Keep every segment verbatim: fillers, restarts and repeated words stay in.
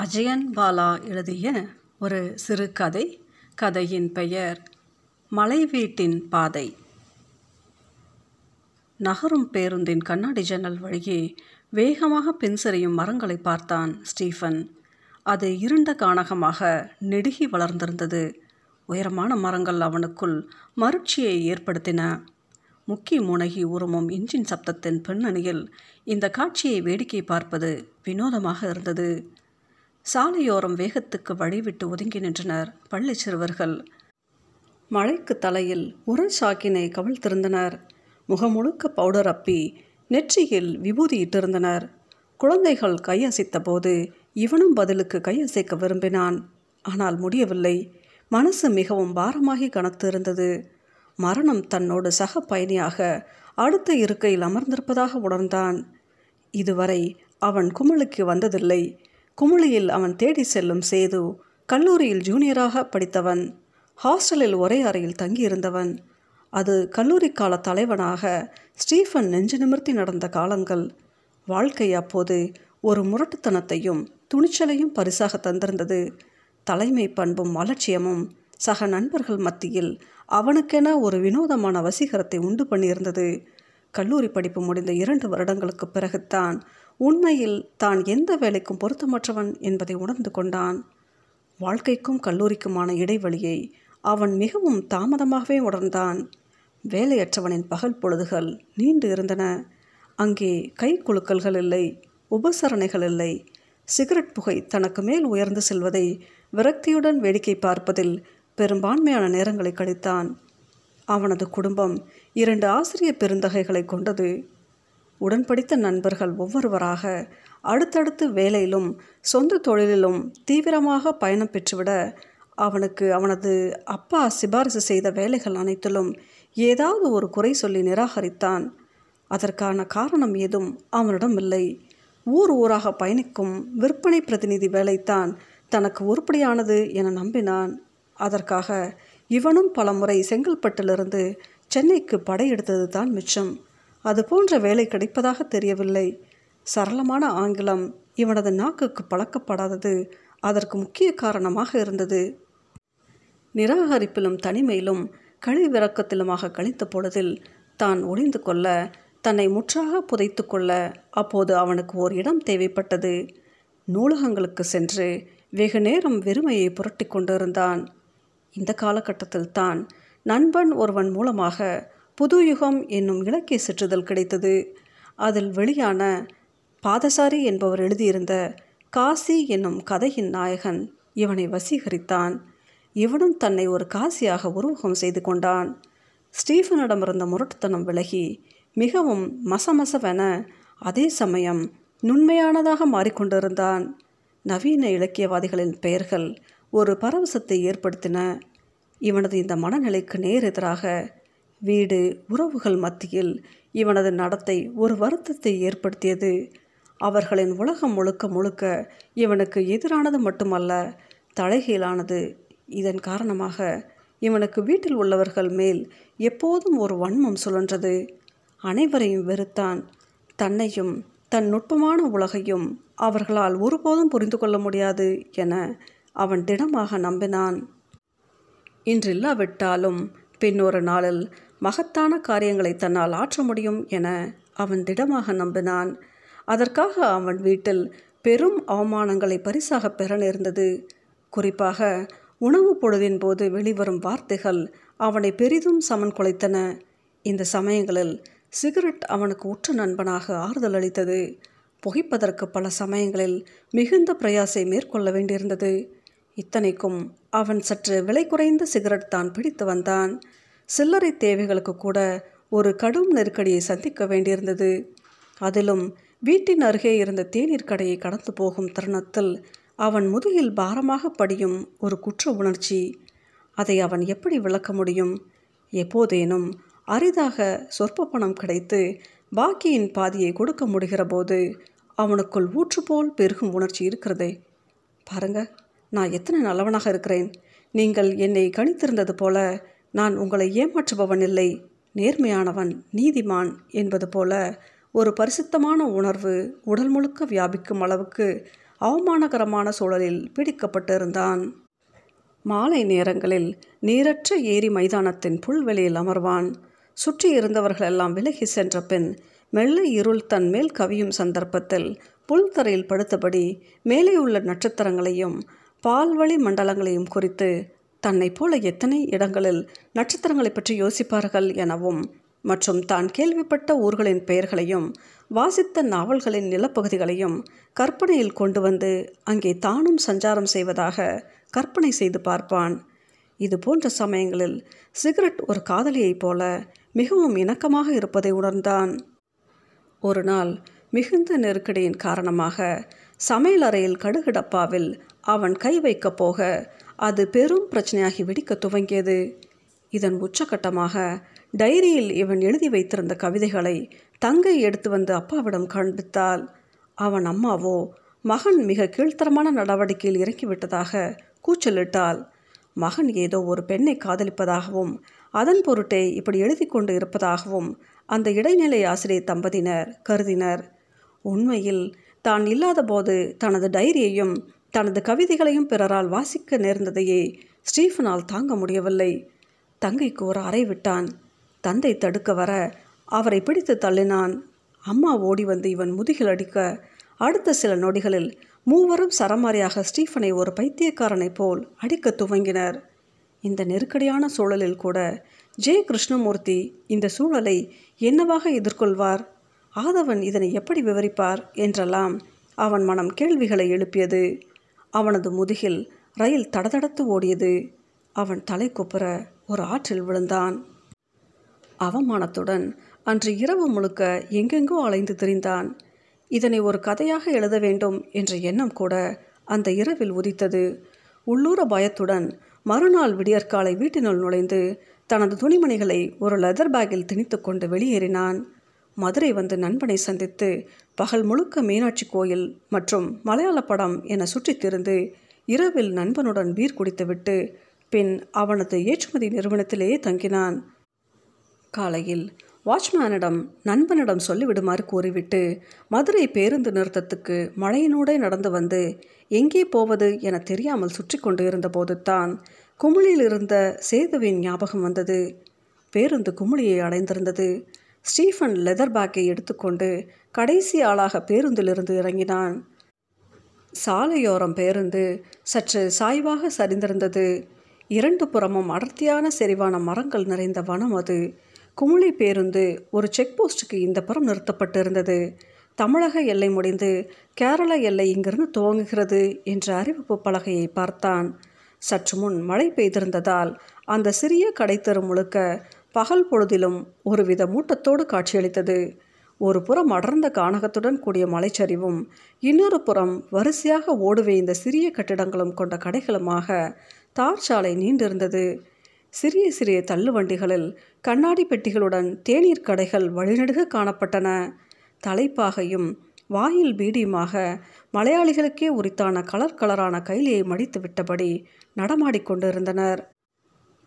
அஜயன் பாலா எழுதிய ஒரு சிறுகதை. கதையின் பெயர் மலை வீட்டின் பாதை. நகரும் பேருந்தின் கண்ணாடி ஜன்னல் வழியே வேகமாக பின்செறியும் மரங்களை பார்த்தான் ஸ்டீஃபன். அது இருண்ட கானகமாக நெடுகி வளர்ந்திருந்தது. உயரமான மரங்கள் அவனுக்குள் மருட்சியை ஏற்படுத்தின. முக்கி முனகி உருமும் இன்ஜின் சப்தத்தின் பின்னணியில் இந்த காட்சியை வேடிக்கை பார்ப்பது வினோதமாக இருந்தது. சாலையோரம் வேகத்துக்கு வழிவிட்டு ஒதுங்கி நின்றனர் பள்ளி சிறுவர்கள். மழைக்கு தலையில் உரல் சாக்கினை கவிழ்த்திருந்தனர். முகமுழுக்க பவுடர் அப்பி நெற்றியில் விபூதியிட்டிருந்தனர். குழந்தைகள் கையசைத்த போது இவனும் பதிலுக்கு கையசைக்க விரும்பினான். ஆனால் முடியவில்லை. மனசு மிகவும் பாரமாகி கனத்திருந்தது. மரணம் தன்னோடு சக பயணியாக அடுத்த இருக்கையில் அமர்ந்திருப்பதாக உணர்ந்தான். இதுவரை அவன் குமுளிக்கு வந்ததில்லை. குமுளியில் அவன் தேடி செல்லும் சேது கல்லூரியில் ஜூனியராக படித்தவன். ஹாஸ்டலில் ஒரே அறையில் தங்கியிருந்தவன். அது கல்லூரி கால தலைவனாக ஸ்டீஃபன் நெஞ்சு நிமிர்த்தி நடந்த காலங்கள். வாழ்க்கை அப்போது ஒரு முரட்டுத்தனத்தையும் துணிச்சலையும் பரிசாக தந்திருந்தது. தலைமை பண்பும் அலட்சியமும் சக நண்பர்கள் மத்தியில் அவனுக்கென ஒரு வினோதமான வசீகரத்தை உண்டு பண்ணியிருந்தது. கல்லூரி படிப்பு முடிந்த இரண்டு வருடங்களுக்கு பிறகுத்தான் உண்மையில் தான் எந்த வேலைக்கும் பொருத்தமற்றவன் என்பதை உணர்ந்து கொண்டான். வாழ்க்கைக்கும் கல்லூரிக்குமான இடைவெளியை அவன் மிகவும் தாமதமாகவே உணர்ந்தான். வேலையற்றவனின் பகல் பொழுதுகள் நீண்டு இருந்தன. அங்கே கை குலுக்கல்கள் இல்லை, உபசரணைகள் இல்லை. சிகரெட் புகை தனக்கு மேல் உயர்ந்து செல்வதை விரக்தியுடன் வேடிக்கை பார்ப்பதில் பெரும்பான்மையான நேரங்களை கழித்தான். அவனது குடும்பம் இரண்டு ஆசிரிய பெருந்தகைகளை கொண்டது. உடன்படித்த நண்பர்கள் ஒவ்வொருவராக அடுத்தடுத்து வேலையிலும் சொந்த தொழிலிலும் தீவிரமாக பயணம் பெற்றுவிட அவனுக்கு அவனது அப்பா சிபாரிசு செய்த வேலைகள் அனைத்திலும் ஏதாவது ஒரு குறை சொல்லி நிராகரித்தான். அதற்கான காரணம் ஏதும் அவனிடம் இல்லை. ஊர் ஊராக பயணிக்கும் விற்பனை பிரதிநிதி வேலைத்தான் தனக்கு உருப்படியானது என நம்பினான். அதற்காக இவனும் பல முறை செங்கல்பட்டிலிருந்து சென்னைக்கு படையெடுத்தது தான் மிச்சம். அது போன்ற வேலை கிடைப்பதாக தெரியவில்லை. சரளமான ஆங்கிலம் இவனது நாக்குக்கு பழக்கப்படாதது அதற்கு முக்கிய காரணமாக இருந்தது. நிராகரிப்பிலும் தனிமையிலும் கழிவிறக்கத்திலுமாக கழித்த பொழுதில் தான் ஒளிந்து கொள்ள, தன்னை முற்றாக புதைத்து கொள்ள அப்போது அவனுக்கு ஓர் இடம் தேவைப்பட்டது. நூலகங்களுக்கு சென்று வெகு நேரம் வெறுமையை புரட்டி கொண்டிருந்தான். இந்த காலகட்டத்தில் தான் நண்பன் ஒருவன் மூலமாக புது யுகம் என்னும் இலக்கிய சிற்றிதழ் கிடைத்தது. அதில் வெளியான பாதசாரி என்பவர் எழுதியிருந்த காசி என்னும் கதையின் நாயகன் இவனை வசீகரித்தான். இவனும் தன்னை ஒரு காசியாக உருவகம் செய்து கொண்டான். ஸ்டீஃபனிடமிருந்த முரட்டுத்தனம் விலகி மிகவும் மசமசவென அதே சமயம் நுண்மையானதாக மாறிக்கொண்டிருந்தான். நவீன இலக்கியவாதிகளின் பெயர்கள் ஒரு பரவசத்தை ஏற்படுத்தின. இவனது இந்த மனநிலைக்கு நேரெதிராக வீடு உறவுகள் மத்தியில் இவனது நடத்தை ஒரு வருத்தத்தை ஏற்படுத்தியது. அவர்களின் உலகம் முழுக்க முழுக்க இவனுக்கு எதிரானது மட்டுமல்ல, தலைகீழானது. இதன் காரணமாக இவனுக்கு வீட்டில் உள்ளவர்கள் மேல் எப்போதும் ஒரு வன்மம் சுழன்றது. அனைவரையும் வெறுத்தான். தன்னையும் தன் நுட்பமான உலகையும் அவர்களால் ஒருபோதும் புரிந்து கொள்ள முடியாது என அவன் திடமாக நம்பினான். இன்றில்லாவிட்டாலும் பின்னொரு நாளில் மகத்தான காரியங்களை தன்னால் ஆற்ற முடியும் என அவன் திடமாக நம்பினான். அதற்காக அவன் வீட்டில் பெரும் அவமானங்களை பரிசாக பெற நேர்ந்தது. குறிப்பாக உணவு பொழுதின் போது வெளிவரும் வார்த்தைகள் அவனை பெரிதும் சமன் குலைத்தன. இந்த சமயங்களில் சிகரெட் அவனுக்கு உற்ற நண்பனாக ஆறுதல் அளித்தது. புகைப்பதற்கு பல சமயங்களில் மிகுந்த பிரயாசை மேற்கொள்ள வேண்டியிருந்தது. இத்தனைக்கும் அவன் சற்று விலை குறைந்த சிகரெட் தான் பிடித்து வந்தான். சில்லறை தேவைகளுக்கு கூட ஒரு கடும் நெருக்கடியை சந்திக்க வேண்டியிருந்தது. அதிலும் வீட்டின் அருகே இருந்த தேநீர் கடையை கடந்து போகும் தருணத்தில் அவன் முதுகில் பாரமாக படியும் ஒரு குற்ற உணர்ச்சி. அதை அவன் எப்படி விளக்க முடியும்? எப்போதேனும் அரிதாக சொற்ப பணம் கிடைத்து பாக்கியின் பாதியை கொடுக்க முடிகிற போது அவனுக்குள் ஊற்றுப்போல் பெருகும் உணர்ச்சி இருக்கிறதே. பாருங்க, நான் எத்தனை நல்லவனாக இருக்கிறேன். நீங்கள் என்னை கணித்திருந்தது போல நான் உங்களை ஏமாற்றுபவன் இல்லை, நேர்மையானவன், நீதிமான் என்பது போல ஒரு பரிசுத்தமான உணர்வு உடல் முழுக்க வியாபிக்கும் அளவுக்கு அவமானகரமான சூழலில் பிடிக்கப்பட்டிருந்தான். மாலை நேரங்களில் நீரற்ற ஏரி மைதானத்தின் புல்வெளியில் அமர்வான். சுற்றி இருந்தவர்களெல்லாம் விலகி சென்ற பின் மெல்ல இருள் தன் மேல் கவியும் சந்தர்ப்பத்தில் புல்தரையில் படுத்தபடி மேலே உள்ள நட்சத்திரங்களையும் பால்வழி மண்டலங்களையும் குறித்து தன்னை போல எத்தனை இடங்களில் நட்சத்திரங்களை பற்றி யோசிப்பார்கள் எனவும் மற்றும் தான் கேள்விப்பட்ட ஊர்களின் பெயர்களையும் வாசித்த நாவல்களின் நிலப்பகுதிகளையும் கற்பனையில் கொண்டு வந்து அங்கே தானும் சஞ்சாரம் செய்வதாக கற்பனை செய்து பார்ப்பான். இது போன்ற சமயங்களில் சிகரெட் ஒரு காதலியைப் போல மிகவும் இணக்கமாக இருப்பதை உணர்ந்தான். ஒரு நாள் மிகுந்த நெருக்கடியின் காரணமாக சமையலறையில் கடுகு டப்பாவில் அவன் கை வைக்கப் போக அது பெரும் பிரச்சனையாகி வெடிக்க துவங்கியது. இதன் உச்சக்கட்டமாக டைரியில் இவன் எழுதி வைத்திருந்த கவிதைகளை தங்கை எடுத்து வந்து அப்பாவிடம் காண்பித்தாள். அவன் அம்மாவோ மகன் மிக கீழ்த்தரமான நடவடிக்கையில் இறக்கிவிட்டதாக கூச்சலிட்டாள். மகன் ஏதோ ஒரு பெண்ணை காதலிப்பதாகவும் அதன் பொருட்டே இப்படி எழுதி கொண்டு இருப்பதாகவும் அந்த இடைநிலை ஆசிரியர் தம்பதியினர் கருதினர். உண்மையில் தான் இல்லாத போது தனது டைரியையும் தனது கவிதைகளையும் பிறரால் வாசிக்க நேர்ந்ததையே ஸ்டீஃபனால் தாங்க முடியவில்லை. தங்கைக்கு ஒரு அறை விட்டான். தந்தை தடுக்க வர அவரை பிடித்து தள்ளினான். அம்மா ஓடி வந்து இவன் முதுகில் அடிக்க அடுத்த சில நொடிகளில் மூவரும் சரமாரியாக ஸ்டீஃபனை ஒரு பைத்தியக்காரனை போல் அடிக்க துவங்கினர். இந்த நெருக்கடியான சூழலில் கூட ஜே கிருஷ்ணமூர்த்தி இந்த சூழலை என்னவாக எதிர்கொள்வார், ஆதவன் இதனை எப்படி விவரிப்பார் என்றெல்லாம் அவன் மனம் கேள்விகளை எழுப்பியது. அவனது முதுகில் ரயில் தடதடத்து ஓடியது. அவன் தலை குப்புற ஒரு ஆற்றில் விழுந்தான். அவமானத்துடன் அன்று இரவு முழுக்க எங்கெங்கோ அலைந்து திரிந்தான். இதனை ஒரு கதையாக எழுத வேண்டும் என்ற எண்ணம் கூட அந்த இரவில் உதித்தது. உள்ளூர பயத்துடன் மறுநாள் விடியற்காலை வீட்டினுள் நுழைந்து தனது துணிமணிகளை ஒரு லெதர் பேக்கில் திணித்து கொண்டு வெளியேறினான். மதுரை வந்து நண்பனை சந்தித்து பகல் முழுக்க மீனாட்சி கோயில் மற்றும் மலையாள படம் என சுற்றித் திரிந்து இரவில் நண்பனுடன் பீர் குடித்துவிட்டு பின் அவனது ஏற்றுமதி நிறுவனத்திலேயே தங்கினான். காலையில் வாட்ச்மேனிடம் நண்பனிடம் சொல்லிவிடுமாறு கூறிவிட்டு மதுரை பேருந்து நிறுத்தத்துக்கு மழையினூடே நடந்து வந்து எங்கே போவது என தெரியாமல் சுற்றி கொண்டு இருந்தபோது தான் குமுளியில் இருந்த சேதுவின் ஞாபகம் வந்தது. பேருந்து குமுளியை அடைந்திருந்தது. ஸ்டீஃபன் லெதர் பேக்கை எடுத்துக்கொண்டு கடைசி ஆளாக பேருந்திலிருந்து இறங்கினான். சாலையோரம் பேருந்து சற்று சாய்வாக சரிந்திருந்தது. இரண்டு புறமும் அடர்த்தியான செறிவான மரங்கள் நிறைந்த வனம் அது. குமுளி பேருந்து ஒரு செக் போஸ்டுக்கு இந்த புறம் நிறுத்தப்பட்டிருந்தது. தமிழக எல்லை முடிந்து கேரள எல்லை இங்கிருந்து துவங்குகிறது என்ற அறிவிப்பு பலகையை பார்த்தான். சற்று முன் மழை பெய்திருந்ததால் அந்த சிறிய கடைத்தெரு முழுக்க பகல் பொழுதிலும் ஒருவித மூட்டத்தோடு காட்சியளித்தது. ஒரு புறம் அடர்ந்த கானகத்துடன் கூடிய மலைச்சரிவும் இன்னொரு புறம் வரிசையாக ஓடுவேய்ந்த சிறிய கட்டிடங்களும் கொண்ட கடைகளுமாக தார் சாலை நீண்டிருந்தது. சிறிய சிறிய தள்ளுவண்டிகளில் கண்ணாடி பெட்டிகளுடன் தேநீர் கடைகள் வழிநடுக காணப்பட்டன. தலைப்பாகையும் வாயில் பீடியுமாக மலையாளிகளுக்கே உரித்தான கலர் கலரான கைலியை மடித்து விட்டபடி நடமாடிக்கொண்டிருந்தனர்.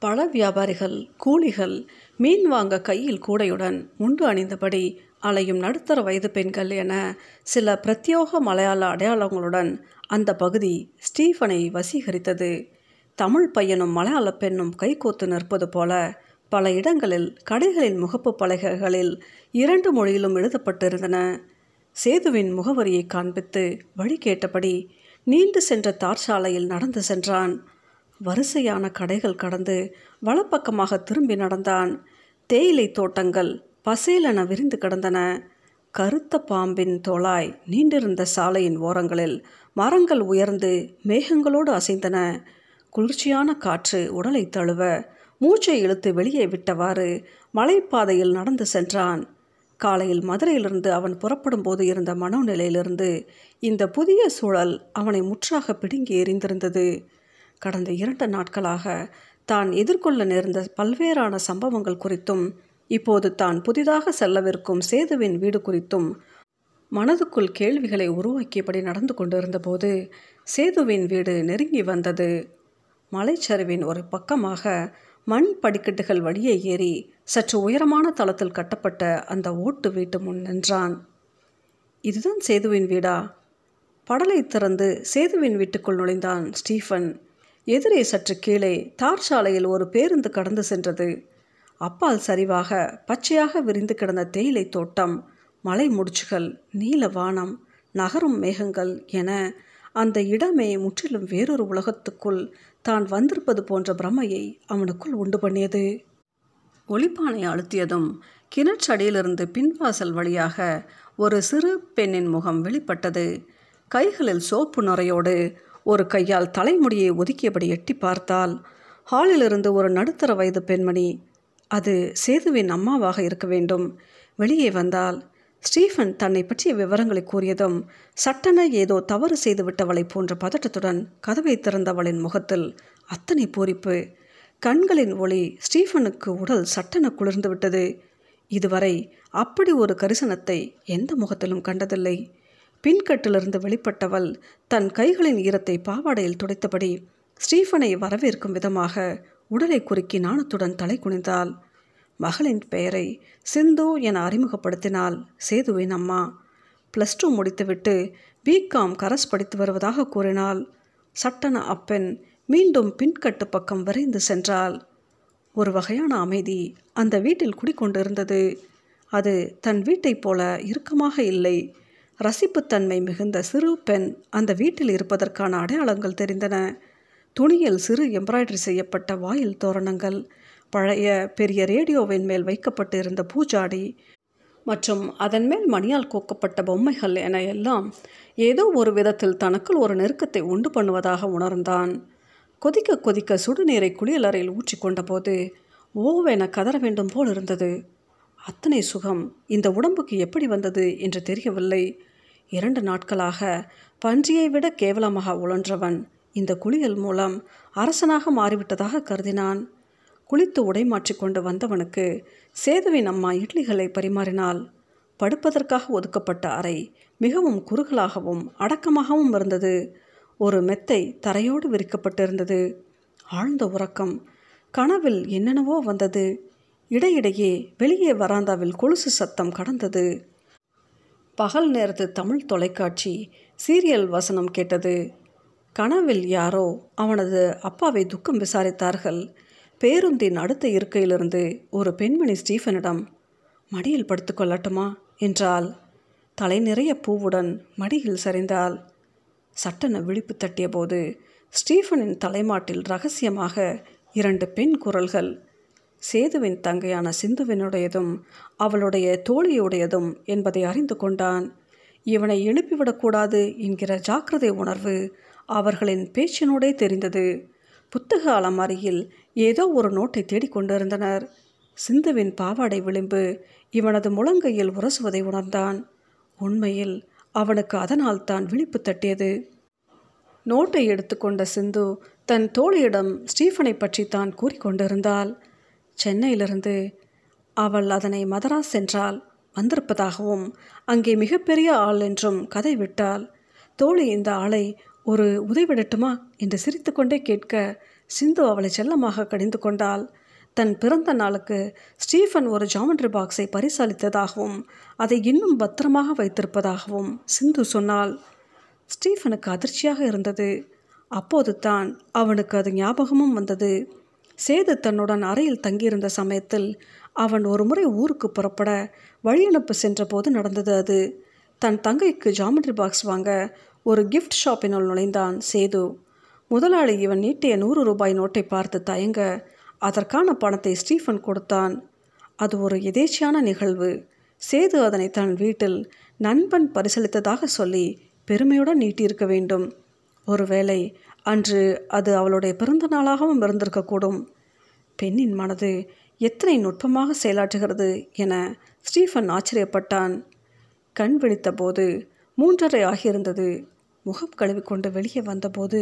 பழ வியாபாரிகள், கூலிகள், மீன் வாங்க கையில் கூடையுடன் முண்டு அணிந்தபடி அலையும் நடுத்தர வயது பெண்கள் என சில பிரத்யோக மலையாள அடையாளங்களுடன் அந்த பகுதி ஸ்டீஃபனை வசீகரித்தது. தமிழ் பையனும் மலையாள பெண்ணும் கைகோத்து நிற்பது போல பல இடங்களில் கடைகளின் முகப்பு பலகைகளில் இரண்டு மொழியிலும் எழுதப்பட்டிருந்தன. சேதுவின் முகவரியை காண்பித்து வழி கேட்டபடி நீண்டு சென்ற தார் சாலையில் நடந்து சென்றான். வரிசையான கடைகள் கடந்து வலப்பக்கமாக திரும்பி நடந்தான். தேயிலை தோட்டங்கள் பசேலென விரிந்து கிடந்தன. கருத்த பாம்பின் தோளாய் நீண்டிருந்த சாலையின் ஓரங்களில் மரங்கள் உயர்ந்து மேகங்களோடு அசைந்தன. குளிர்ச்சியான காற்று உடலை தழுவ மூச்சை இழுத்து வெளியே விட்டவாறு மலைப்பாதையில் நடந்து சென்றான். காலையில் மதுரையிலிருந்து அவன் புறப்படும் போது இருந்த மனோநிலையிலிருந்து இந்த புதிய சூழல் அவனை முற்றாக பிடுங்கி எறிந்திருந்தது. கடந்த இரண்டு நாட்களாக தான் எதிர்கொள்ள நேர்ந்த பல்வேறான சம்பவங்கள் குறித்தும் இப்போது தான் புதிதாக செல்லவிருக்கும் சேதுவின் வீடு குறித்தும் மனதுக்குள் கேள்விகளை உருவாக்கியபடி நடந்து கொண்டிருந்தபோது சேதுவின் வீடு நெருங்கி வந்தது. மலைச்சரிவின் ஒரு பக்கமாக மண் படிக்கட்டுகள் வழியே ஏறி சற்று உயரமான தளத்தில் கட்டப்பட்ட அந்த ஓட்டு வீட்டு முன் நின்றான். இதுதான் சேதுவின் வீடா? படலை திறந்து சேதுவின் வீட்டுக்குள் நுழைந்தான் ஸ்டீஃபன். எதிரே சற்று கீழே தார் சாலையில் ஒரு பேருந்து கடந்து சென்றது. அப்பால் சரிவாக பச்சையாக விரிந்து கிடந்த தேயிலை தோட்டம், மலை முடிச்சுகள், நீல வானம், நகரும் மேகங்கள் என அந்த இடமே முற்றிலும் வேறொரு உலகத்துக்குள் தான் வந்திருப்பது போன்ற பிரமையை அவனுக்குள் உண்டு பண்ணியது. ஒளிப்பானை அழுத்தியதும் கிணற்றடியிலிருந்து பின்வாசல் வழியாக ஒரு சிறு பெண்ணின் முகம் வெளிப்பட்டது. கைகளில் சோப்பு நுரையோடு ஒரு கையால் தலைமுடியை ஒதுக்கியபடி எட்டி பார்த்தால் ஹாலிலிருந்து ஒரு நடுத்தர வயது பெண்மணி, அது சேதுவின் அம்மாவாக இருக்க வேண்டும், வெளியே வந்தால் ஸ்டீஃபன் தன்னை பற்றிய விவரங்களை கூறியதும் சட்டென ஏதோ தவறு செய்துவிட்டவளை போன்ற பதட்டத்துடன் கதவை திறந்தவளின் முகத்தில் அத்தனை பூரிப்பு. கண்களின் ஒளி ஸ்டீஃபனுக்கு உடல் சட்டென குளிர்ந்துவிட்டது. இதுவரை அப்படி ஒரு கரிசனத்தை எந்த முகத்திலும் கண்டதில்லை. பின்கட்டிலிருந்து வெளிப்பட்டவள் தன் கைகளின் ஈரத்தை பாவாடையில் துடைத்தபடி ஸ்டீஃபனை வரவேற்கும் விதமாக உடலை குறுக்கி நாணத்துடன் தலை குனிந்தாள். மகளின் பெயரை சிந்து என அறிமுகப்படுத்தினாள் சேதுவின் அம்மா. ப்ளஸ் டூ முடித்துவிட்டு பிகாம் கரஸ் படித்து வருவதாக கூறினாள். சட்டன அப்பெண் மீண்டும் பின்கட்டு பக்கம் விரைந்து சென்றாள். ஒரு வகையான அமைதி அந்த வீட்டில் குடிக்கொண்டிருந்தது. அது தன் வீட்டைப் போல இறுக்கமாக இல்லை. ரசிப்புத்தன்மை மிகுந்த சிறு பெண் அந்த வீட்டில் இருப்பதற்கான அடையாளங்கள் தெரிந்தன. துணியில் சிறு எம்ப்ராய்டரி செய்யப்பட்ட வாயில் தோரணங்கள், பழைய பெரிய ரேடியோவின் மேல் வைக்கப்பட்டு இருந்த பூஜாடி மற்றும் அதன் மேல் மணியால் கோக்கப்பட்ட பொம்மைகள் என எல்லாம் ஏதோ ஒரு விதத்தில் தனக்குள் ஒரு நெருக்கத்தை உண்டு பண்ணுவதாக உணர்ந்தான். கொதிக்க கொதிக்க சுடுநீரை குளியலறையில் ஊற்றி கொண்டபோது ஓவென கதற வேண்டும் போல் இருந்தது. அத்தனை சுகம் இந்த உடம்புக்கு எப்படி வந்தது என்று தெரியவில்லை. இரண்டு நாட்களாக பன்றியை விட கேவலமாக உழன்றவன் இந்த குளியல் மூலம் அரசனாக மாறிவிட்டதாக கருதினான். குளித்து உடை மாற்றிக்கொண்டு வந்தவனுக்கு சேதுவின் அம்மா இட்லிகளை பரிமாறினாள். படுப்பதற்காக ஒதுக்கப்பட்ட அறை மிகவும் குறுகலாகவும் அடக்கமாகவும் இருந்தது. ஒரு மெத்தை தரையோடு விரிக்கப்பட்டிருந்தது. ஆழ்ந்த உறக்கம். கனவில் என்னென்னவோ வந்தது. இடையிடையே வெளியே வராந்தாவில் கொலுசு சத்தம் கடந்தது. பகல் நேரத்து தமிழ் தொலைக்காட்சி சீரியல் வசனம் கேட்டது. கனவில் யாரோ அவனது அப்பாவை துக்கம் விசாரித்தார்கள். பேருந்தின் அடுத்த இருக்கையிலிருந்து ஒரு பெண்மணி ஸ்டீஃபனிடம் மடியில் படுத்து கொள்ளட்டுமா என்றாள். தலை நிறைய பூவுடன் மடியில் சரிந்தாள். சட்டென விழிப்பு தட்டிய போது ஸ்டீஃபனின் தலைமாட்டில் ரகசியமாக இரண்டு பெண் குரல்கள், சேதுவின் தங்கையான சிந்துவினுடையதும் அவளுடைய தோழியுடையதும் என்பதை அறிந்து கொண்டான். இவனை எழுப்பிவிடக்கூடாது என்கிற ஜாக்கிரதை உணர்வு அவர்களின் பேச்சினோடே தெரிந்தது. புத்தக அலமாரியில் ஏதோ ஒரு நோட்டை தேடிக்கொண்டிருந்தனர். சிந்துவின் பாவாடை விளிம்பு இவனது முழங்கையில் உரசுவதை உணர்ந்தான். உண்மையில் அவனுக்கு அதனால் தான் விழிப்பு தட்டியது. நோட்டை எடுத்துக்கொண்ட சிந்து தன் தோழியிடம் ஸ்டீஃபனை பற்றி தான் கூறிக்கொண்டிருந்தாள். சென்னையிலிருந்து அவள் அதனை மதராஸ் சென்றால் வந்திருப்பதாகவும் அங்கே மிகப்பெரிய ஆள் என்றும் கதை விட்டாள். தோழி இந்த ஆளை ஒரு உதவிடட்டுமா என்று சிரித்து கொண்டே கேட்க சிந்து அவளை செல்லமாக கடிந்து கொண்டாள். தன் பிறந்த நாளுக்கு ஸ்டீஃபன் ஒரு ஜாமெண்ட்ரி பாக்ஸை பரிசளித்ததாகவும் அதை இன்னும் பத்திரமாக வைத்திருப்பதாகவும் சிந்து சொன்னாள். ஸ்டீஃபனுக்கு அதிர்ச்சியாக இருந்தது. அப்போது தான் அவனுக்கு அது ஞாபகமும் வந்தது. சேது தன்னுடன் அறையில் தங்கியிருந்த சமயத்தில் அவன் ஒரு முறை ஊருக்கு புறப்பட வழியனுப்பு சென்றபோது நடந்தது அது. தன் தங்கைக்கு ஜாமெண்ட்ரி பாக்ஸ் வாங்க ஒரு கிஃப்ட் ஷாப்பினுள் நுழைந்தான் சேது. முதலாளி இவன் நீட்டிய நூறு ரூபாய் நோட்டை பார்த்து தயங்க அதற்கான பணத்தை ஸ்டீஃபன் கொடுத்தான். அது ஒரு எதேச்சியான நிகழ்வு. சேது அதனை தன் வீட்டில் நண்பன் பரிசளித்ததாக சொல்லி பெருமையுடன் நீட்டியிருக்க வேண்டும். ஒருவேளை அன்று அது அவளுடைய பிறந்த நாளாகவும் இருந்திருக்கக்கூடும். பெண்ணின் மனது எத்தனை நுட்பமாக செயலாற்றுகிறது என ஸ்டீஃபன் ஆச்சரியப்பட்டான். கண் விழித்தபோது மூன்றரை ஆகியிருந்தது. முகம் கழுவிக்கொண்டு வெளியே வந்தபோது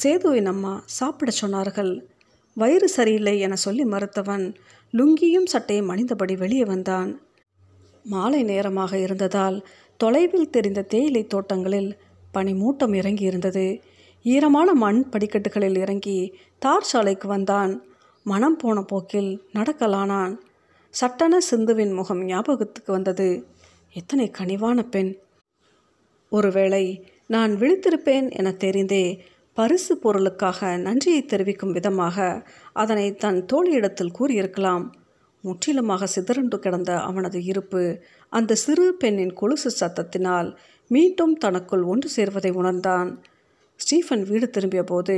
சேதுவின் அம்மா சாப்பிட சொன்னார்கள். வயிறு சரியில்லை என சொல்லி மறுத்தவன் லுங்கியும் சட்டையும் அணிந்தபடி வெளியே வந்தான். மாலை நேரமாக இருந்ததால் தொலைவில் தெரிந்த தேயிலை தோட்டங்களில் பனி மூட்டம் இறங்கி இருந்தது. ஈரமான மண் படிக்கட்டுகளில் இறங்கி தார் சாலைக்கு வந்தான். மனம் போன போக்கில் நடக்கலானான். சட்டென சிந்துவின் முகம் ஞாபகத்துக்கு வந்தது. எத்தனை கனிவான பெண். ஒருவேளை நான் விழித்திருப்பேன் என தெரிந்தே பரிசு பொருளுக்காக நன்றியை தெரிவிக்கும் விதமாக அதனை தன் தோழியிடத்தில் கூறியிருக்கலாம். முற்றிலுமாக சிதறண்டு கிடந்த அவனது இருப்பு அந்த சிறு பெண்ணின் கொலுசு சத்தத்தினால் மீண்டும் தனக்குள் ஒன்று சேர்வதை உணர்ந்தான். ஸ்டீஃபன் வீடு திரும்பிய போது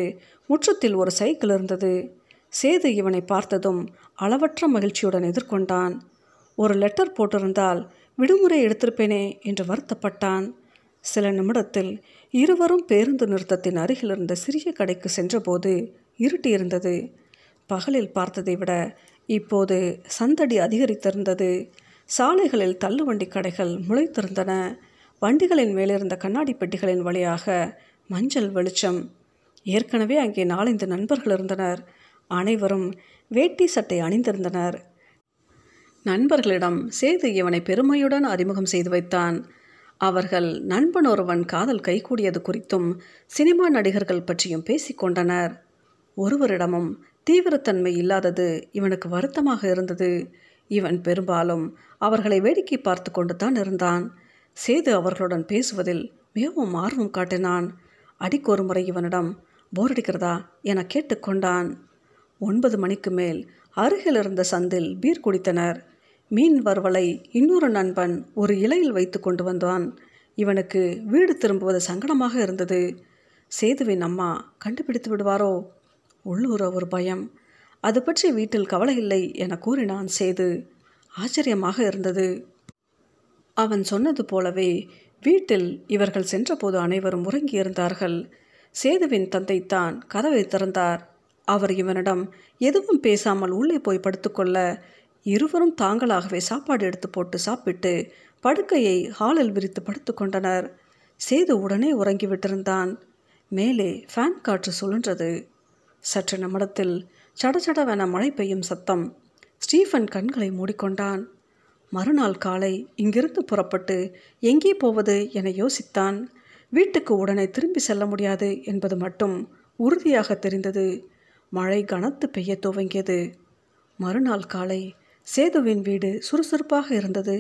முற்றத்தில் ஒரு சைக்கிள் இருந்தது. சேது இவனை பார்த்ததும் அளவற்ற மகிழ்ச்சியுடன் எதிர்கொண்டான். ஒரு லெட்டர் போட்டிருந்தால் விடுமுறை எடுத்திருப்பேனே என்று வருத்தப்பட்டான். சில நிமிடத்தில் இருவரும் பேருந்து நிறுத்தத்தின் அருகில் இருந்த சிறிய கடைக்கு சென்றபோது இருட்டி இருந்தது. பகலில் பார்த்ததை விட இப்போது சந்தடி அதிகரித்திருந்தது. சாலைகளில் தள்ளுவண்டி கடைகள் முளைத்திருந்தன. வண்டிகளின் மேலிருந்த கண்ணாடி பெட்டிகளின் வழியாக மஞ்சள் வெளிச்சம். ஏற்கனவே அங்கே நாலந்து நண்பர்கள் இருந்தனர். அனைவரும் வேட்டி சட்டை அணிந்திருந்தனர். நண்பர்களிடம் சேது இவனை பெருமையுடன் அறிமுகம் செய்து வைத்தான். அவர்கள் நண்பன் ஒருவன் காதல் கைகூடியது குறித்தும் சினிமா நடிகர்கள் பற்றியும் பேசிக்கொண்டனர். ஒருவரிடமும் தீவிரத்தன்மை இல்லாதது இவனுக்கு வருத்தமாக இருந்தது. இவன் பெரும்பாலும் அவர்களை வேடிக்கை பார்த்து கொண்டு தான் இருந்தான். சேது அவர்களுடன் பேசுவதில் மிகவும் ஆர்வம் காட்டினான். அடிக்கொரு முறை இவனிடம் போரடிக்கிறதா என கேட்டுக்கொண்டான். ஒன்பது மணிக்கு மேல் அருகில் இருந்த சந்தில் பீர் குடித்தனர். மீன் வறுவலை இன்னொரு நண்பன் ஒரு இலையில் வைத்து கொண்டு வந்தான். இவனுக்கு வீடு திரும்புவது சங்கடமாக இருந்தது. சேதுவின் அம்மா கண்டுபிடித்து விடுவாரோ? உள்ளூர ஒரு பயம். அது பற்றி வீட்டில் கவலை இல்லை என கூறினான் சேது. ஆச்சரியமாக இருந்தது. அவன் சொன்னது போலவே வீட்டில் இவர்கள் சென்றபோது அனைவரும் உறங்கியிருந்தார்கள். சேதுவின் தந்தை தான் கதவை திறந்தார். அவர் இவனிடம் எதுவும் பேசாமல் உள்ளே போய் படுத்துக்கொள்ள இருவரும் தாங்களாகவே சாப்பாடு எடுத்து போட்டு சாப்பிட்டு படுக்கையை ஹாலில் விரித்து படுத்து கொண்டனர். சேது உடனே உறங்கிவிட்டிருந்தான். மேலே ஃபேன் காற்று சுழன்றது. சற்று நிமிடத்தில் சடச்சடவென மழை பெய்யும் சத்தம். ஸ்டீஃபன் கண்களை மூடிக்கொண்டான். மறுநாள் காலை இங்கிருந்து புறப்பட்டு எங்கே போவது என யோசித்தான். வீட்டுக்கு உடனே திரும்பி செல்ல முடியாது என்பது மட்டும் உறுதியாக தெரிந்தது. மழை கனத்து பெய்ய துவங்கியது. மறுநாள் காலை சேதுவின் வீடு சுறுசுறுப்பாக இருந்தது.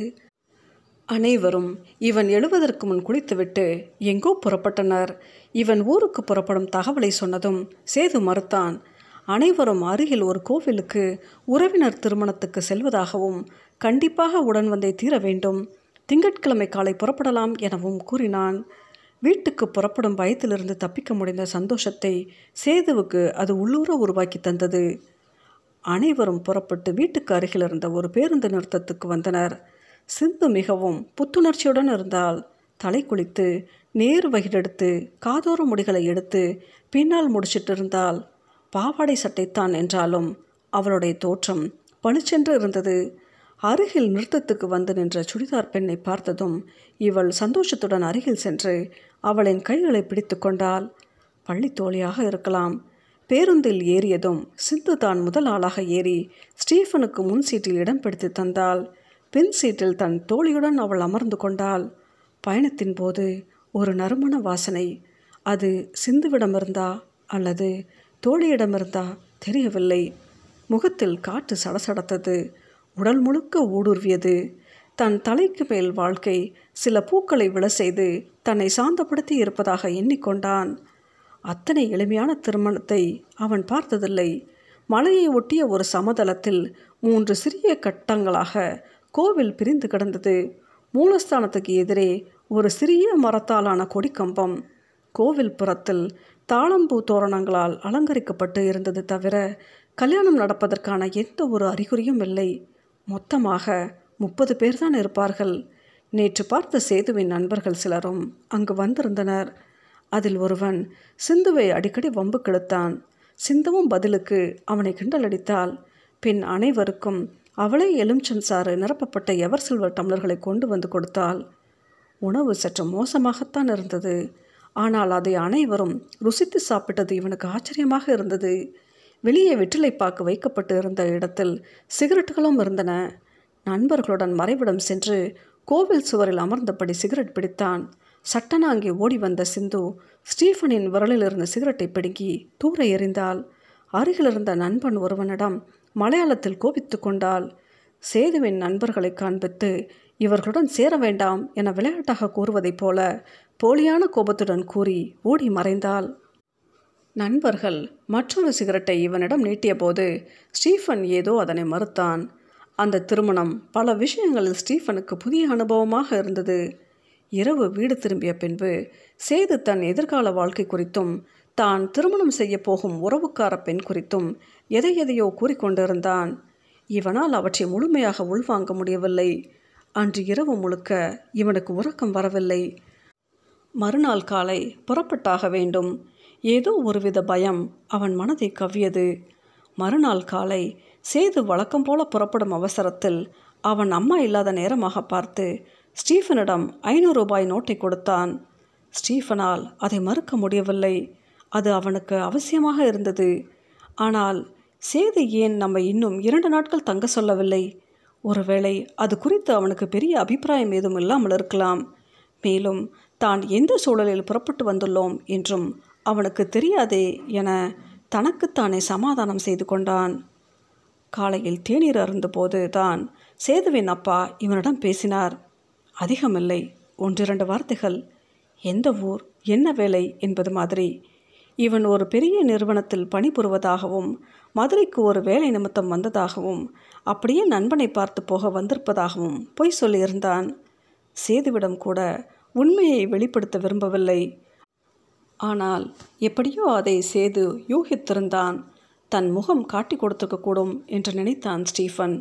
அனைவரும் இவன் எழுவதற்கு முன் குளித்துவிட்டு எங்கோ புறப்பட்டனர். இவன் ஊருக்கு புறப்படும் தகவலை சொன்னதும் சேது மறுத்தான். அனைவரும் அருகில் ஒரு கோவிலுக்கு உறவினர் திருமணத்துக்கு செல்வதாகவும் கண்டிப்பாக உடன் வந்தே தீர வேண்டும், திங்கட்கிழமை காலை புறப்படலாம் எனவும் கூறினான். வீட்டுக்கு புறப்படும் பயத்திலிருந்து தப்பிக்க முடிந்த சந்தோஷத்தை சேதுவுக்கு அது உள்ளூர உருவாக்கி தந்தது. அனைவரும் புறப்பட்டு வீட்டுக்கு அருகில் இருந்த ஒரு பேருந்து நிறுத்தத்துக்கு வந்தனர். சிந்து மிகவும் புத்துணர்ச்சியுடன் இருந்தால் தலை குளித்து நேர் வயிறெடுத்து காதோர முடிகளை எடுத்து பின்னால் முடிச்சிட்டு இருந்தால் பாவாடை சட்டைத்தான் என்றாலும் அவளுடைய தோற்றம் பளிச்சென்று இருந்தது. அருகில் நிறுத்தத்துக்கு வந்து நின்ற சுடிதார் பெண்ணை பார்த்ததும் இவள் சந்தோஷத்துடன் அருகில் சென்று அவளின் கைகளை பிடித்து கொண்டாள். பள்ளி தோழியாக இருக்கலாம். பேருந்தில் ஏறியதும் சிந்து தான் முதல் ஆளாக ஏறி ஸ்டீஃபனுக்கு முன் சீட்டில் இடம் பிடித்து தந்தாள். பின் சீட்டில் தன் தோழியுடன் அவள் அமர்ந்து கொண்டாள். பயணத்தின் போது ஒரு நறுமண வாசனை, அது சிந்துவிடமிருந்தா அல்லது தோழியிடமிருந்தா தெரியவில்லை. முகத்தில் காற்று சடசடத்தது. உடல் முழுக்க ஊடுருவியது. தன் தலைக்கு மேல் வாழ்க்கை சில பூக்களை விழ செய்து தன்னை சாந்தப்படுத்தி இருப்பதாக எண்ணிக்கொண்டான். அத்தனை எளிமையான திருமணத்தை அவன் பார்த்ததில்லை. மலையை ஒட்டிய ஒரு சமதளத்தில் மூன்று சிறிய கட்டங்களாக கோவில் பிரிந்து கிடந்தது. மூலஸ்தானத்துக்கு எதிரே ஒரு சிறிய மரத்தாலான கொடிக்கம்பம். கோவில் புறத்தில் தாளம்பூ தோரணங்களால் அலங்கரிக்கப்பட்டு இருந்தது. தவிர கல்யாணம் நடப்பதற்கான எந்த ஒரு அறிகுறியும் இல்லை. மொத்தமாக முப்பது பேர்தான் இருப்பார்கள். நேற்று பார்த்த சேதுவின் நண்பர்கள் சிலரும் அங்கு வந்திருந்தனர். அதில் ஒருவன் சிந்துவை அடிக்கடி வம்பு கிழத்தான். சிந்துவும் பதிலுக்கு அவனை கிண்டலடித்தாள். பின் அனைவருக்கும் அவளே எலுமிச்சம் சாறு நிரப்பப்பட்ட எவர் சில்வர் டம்ளர்களை கொண்டு வந்து கொடுத்தாள். உணவு சற்று மோசமாகத்தான் இருந்தது. ஆனால் அதை அனைவரும் ருசித்து சாப்பிட்டது இவனுக்கு ஆச்சரியமாக இருந்தது. வெளியே வெற்றிலைப்பாக்கு வைக்கப்பட்டு இருந்த இடத்தில் சிகரெட்டுகளும் இருந்தன. நண்பர்களுடன் மறைவிடம் சென்று கோவில் சுவரில் அமர்ந்தபடி சிகரெட் பிடித்தான். சட்டன அங்கே ஓடி வந்த சிந்து ஸ்டீஃபனின் விரலில் இருந்த சிகரெட்டை பிடுங்கி தூர எறிந்தாள். அருகிலிருந்த நண்பன் ஒருவனிடம் மலையாளத்தில் கோபித்து கொண்டாள். சேதுவின் நண்பர்களை காண்பித்து இவர்களுடன் சேர வேண்டாம் என விளையாட்டாக கூறுவதைப் போல போலியான கோபத்துடன் கூறி ஓடி மறைந்தாள். நண்பர்கள் மற்றொரு சிகரெட்டை இவனிடம் நீட்டிய போது ஸ்டீஃபன் ஏதோ அதனை மறுத்தான். அந்த திருமணம் பல விஷயங்களில் ஸ்டீஃபனுக்கு புதிய அனுபவமாக இருந்தது. இரவு வீடு திரும்பிய பின்பு சேது தன் எதிர்கால வாழ்க்கை குறித்தும் தான் திருமணம் செய்ய போகும் உறவுக்கார பெண் குறித்தும் எதை எதையோ கூறிக்கொண்டிருந்தான். இவனால் அவற்றை முழுமையாக உள்வாங்க முடியவில்லை. அன்று இரவு முழுக்க இவனுக்கு உறக்கம் வரவில்லை. மறுநாள் காலை புறப்பட்டாக வேண்டும். ஏதோ ஒருவித பயம் அவன் மனதை கவ்வியது. மறுநாள் காலை சேது வழக்கம் போல புறப்படும் அவசரத்தில் அவன் அம்மா இல்லாத நேரமாக பார்த்து ஸ்டீஃபனிடம் ஐநூறு ரூபாய் நோட்டை கொடுத்தான். ஸ்டீஃபனால் அதை மறுக்க முடியவில்லை. அது அவனுக்கு அவசியமாக இருந்தது. ஆனால் சேது ஏன் நம்ம இன்னும் இரண்டு நாட்கள் தங்க சொல்லவில்லை? ஒருவேளை அது குறித்து அவனுக்கு பெரிய அபிப்பிராயம் ஏதும் இல்லாமல் இருக்கலாம். மேலும் தான் எந்த சூழலில் புறப்பட்டு வந்துள்ளோம் என்றும் அவனுக்கு தெரியாதே என தனக்குத்தானே சமாதானம் செய்து கொண்டான். காலையில் தேநீர் அருந்தபோது தான் சேதுவின் அப்பா இவனிடம் பேசினார். அதிகமில்லை, ஒன்றிரண்டு வார்த்தைகள். எந்த ஊர், என்ன வேலை என்பது மாதிரி. இவன் ஒரு பெரிய நிறுவனத்தில் பணிபுரிவதாகவும் மதுரைக்கு ஒரு வேலை நிமித்தம் வந்ததாகவும் அப்படியே நண்பனை பார்த்து போக வந்திருப்பதாகவும் பொய் சொல்லியிருந்தான். சேதுவிடம் கூட உண்மையை வெளிப்படுத்த விரும்பவில்லை. ஆனால் எப்படியோ அதை சேது யூகித்திருந்தான். தன் முகம் காட்டி கொடுத்துக்கக்கூடும் என்று நினைத்தான் ஸ்டீஃபன்.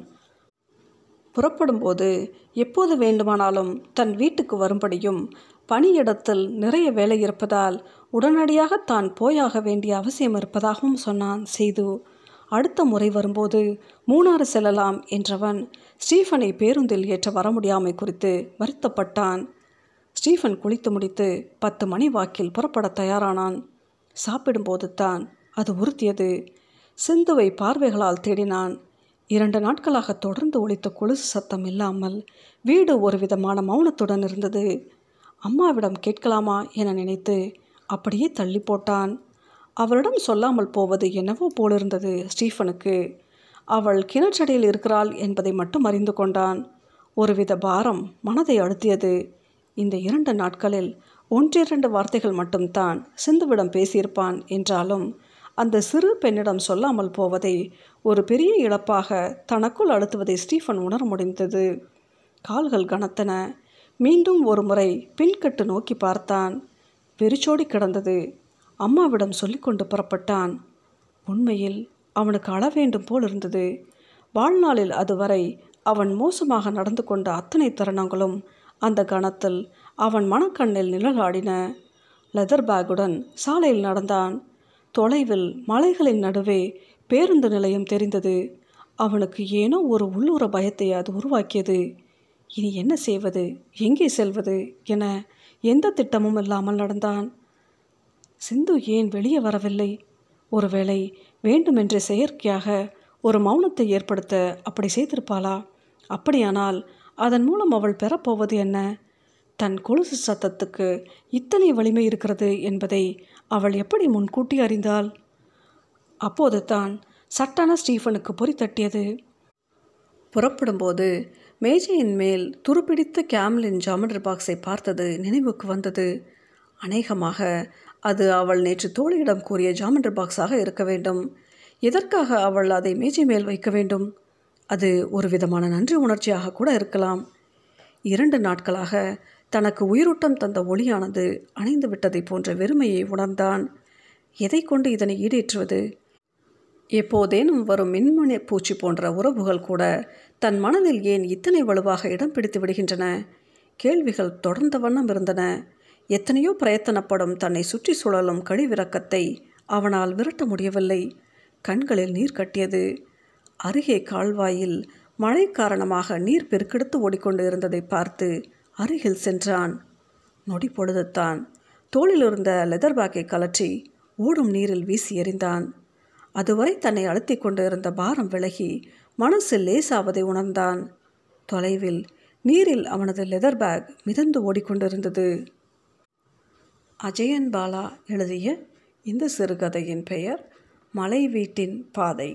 புறப்படும்போது எப்போது வேண்டுமானாலும் தன் வீட்டுக்கு வரும்படியும் பணியிடத்தில் நிறைய வேலை இருப்பதால் உடனடியாக தான் போயாக வேண்டிய அவசியம் இருப்பதாகவும் சொன்னான் சேது. அடுத்த முறை வரும்போது மூணாறு செல்லலாம் என்றவன் ஸ்டீஃபனை பேருந்தில் ஏற்ற வர முடியாமை குறித்து வருத்தப்பட்டான். ஸ்டீஃபன் குளித்து முடித்து பத்து மணி வாக்கில் புறப்பட தயாரானான். சாப்பிடும்போது தான் அது உறுத்தியது. சிந்துவை பார்வைகளால் தேடினான். இரண்டு நாட்களாக தொடர்ந்து ஒலித்த கொலுசு சத்தம் இல்லாமல் வீடு ஒரு விதமான மௌனத்துடன் இருந்தது. அம்மாவிடம் கேட்கலாமா என நினைத்து அப்படியே தள்ளி போட்டான். அவளிடம் சொல்லாமல் போவது என்னவோ போலிருந்தது ஸ்டீஃபனுக்கு. அவள் கிணற்றடியில் இருக்கிறாள் என்பதை மட்டும் அறிந்து கொண்டான். ஒருவித பாரம் மனதை அழுத்தியது. இந்த இரண்டு நாட்களில் ஒன்றிரண்டு வார்த்தைகள் மட்டும்தான் சிந்துவிடம் பேசியிருப்பான் என்றாலும் அந்த சிறு பெண்ணிடம் சொல்லாமல் போவதை ஒரு பெரிய இழப்பாக தனக்குள் அழுத்துவதை ஸ்டீஃபன் உணர முடிந்தது. கால்கள் கனத்தன. மீண்டும் ஒரு முறை பின்கட்டு நோக்கி பார்த்தான். வெறிச்சோடி கிடந்தது. அம்மாவிடம் சொல்லிக்கொண்டு புறப்பட்டான். உண்மையில் அவனுக்கு அழ வேண்டும் போல் இருந்தது. வாழ்நாளில் அதுவரை அவன் மோசமாக நடந்து கொண்ட அத்தனை தருணங்களும் அந்த கணத்தில் அவன் மனக்கண்ணில் நிழலாடின. லெதர் பேக்குடன் சாலையில் நடந்தான். தொலைவில் மலைகளின் நடுவே பேருந்து நிலையம் தெரிந்தது. அவனுக்கு ஏனோ ஒரு உள்ளூர பயத்தை அது உருவாக்கியது. இனி என்ன செய்வது, எங்கே செல்வது என எந்த திட்டமும் இல்லாமல் நடந்தான். சிந்து ஏன் வெளியே வரவில்லை? ஒருவேளை வேண்டுமென்றே செயற்கையாக ஒரு மௌனத்தை ஏற்படுத்த அப்படி செய்திருப்பாளா? அப்படியானால் அதன் மூலம் அவள் பெறப்போவது என்ன? தன் கொலுசு சத்தத்துக்கு இத்தனை வலிமை இருக்கிறது என்பதை அவள் எப்படி முன்கூட்டி அறிந்தாள்? அப்போது தான் சட்டான ஸ்டீஃபனுக்கு பொறி தட்டியது. புறப்படும்போது மேஜையின் மேல் துருப்பிடித்த கேம்லின் ஜாமெட்ரி பாக்ஸை பார்த்தது நினைவுக்கு வந்தது. அநேகமாக அது அவள் நேற்று தோழியிடம் கூறிய ஜாமெட்ரி பாக்ஸாக இருக்க வேண்டும். எதற்காக அவள் அதை மேஜை மேல் வைக்க வேண்டும்? அது ஒரு விதமான நன்றி உணர்ச்சியாக கூட இருக்கலாம். இரண்டு நாட்களாக தனக்கு உயிரூட்டம் தந்த ஒளியானது அணைந்து விட்டதை போன்ற வெறுமையை உணர்ந்தான். எதை கொண்டு இதனை ஈடேற்றுவது? எப்போதேனும் வரும் மின்மணி பூச்சி போன்ற உறவுகள் கூட தன் மனதில் ஏன் இத்தனை வலுவாக இடம் பிடித்து விடுகின்றன? கேள்விகள் தொடர்ந்த வண்ணம் இருந்தன. எத்தனையோ பிரயத்தனப்படும் தன்னை சுற்றி சுழலும் கழிவிறக்கத்தை அவனால் விரட்ட முடியவில்லை. கண்களில் நீர் கட்டியது. அருகே கால்வாயில் மழை காரணமாக நீர் பெருக்கெடுத்து ஓடிக்கொண்டு இருந்ததை பார்த்து அருகில் சென்றான். நொடி பொழுதுத்தான் தோளிலிருந்த லெதர் பேக்கை கலற்றி ஓடும் நீரில் வீசி எறிந்தான். அதுவரை தன்னை அழுத்தி கொண்டு இருந்த பாரம் விலகி மனசில் லேசாவதை உணர்ந்தான். தொலைவில் நீரில் அவனது லெதர் பேக் மிதந்து ஓடிக்கொண்டிருந்தது. அஜயன் பாலா எழுதிய இந்த சிறுகதையின் பெயர் மலை வீட்டின் பாதை.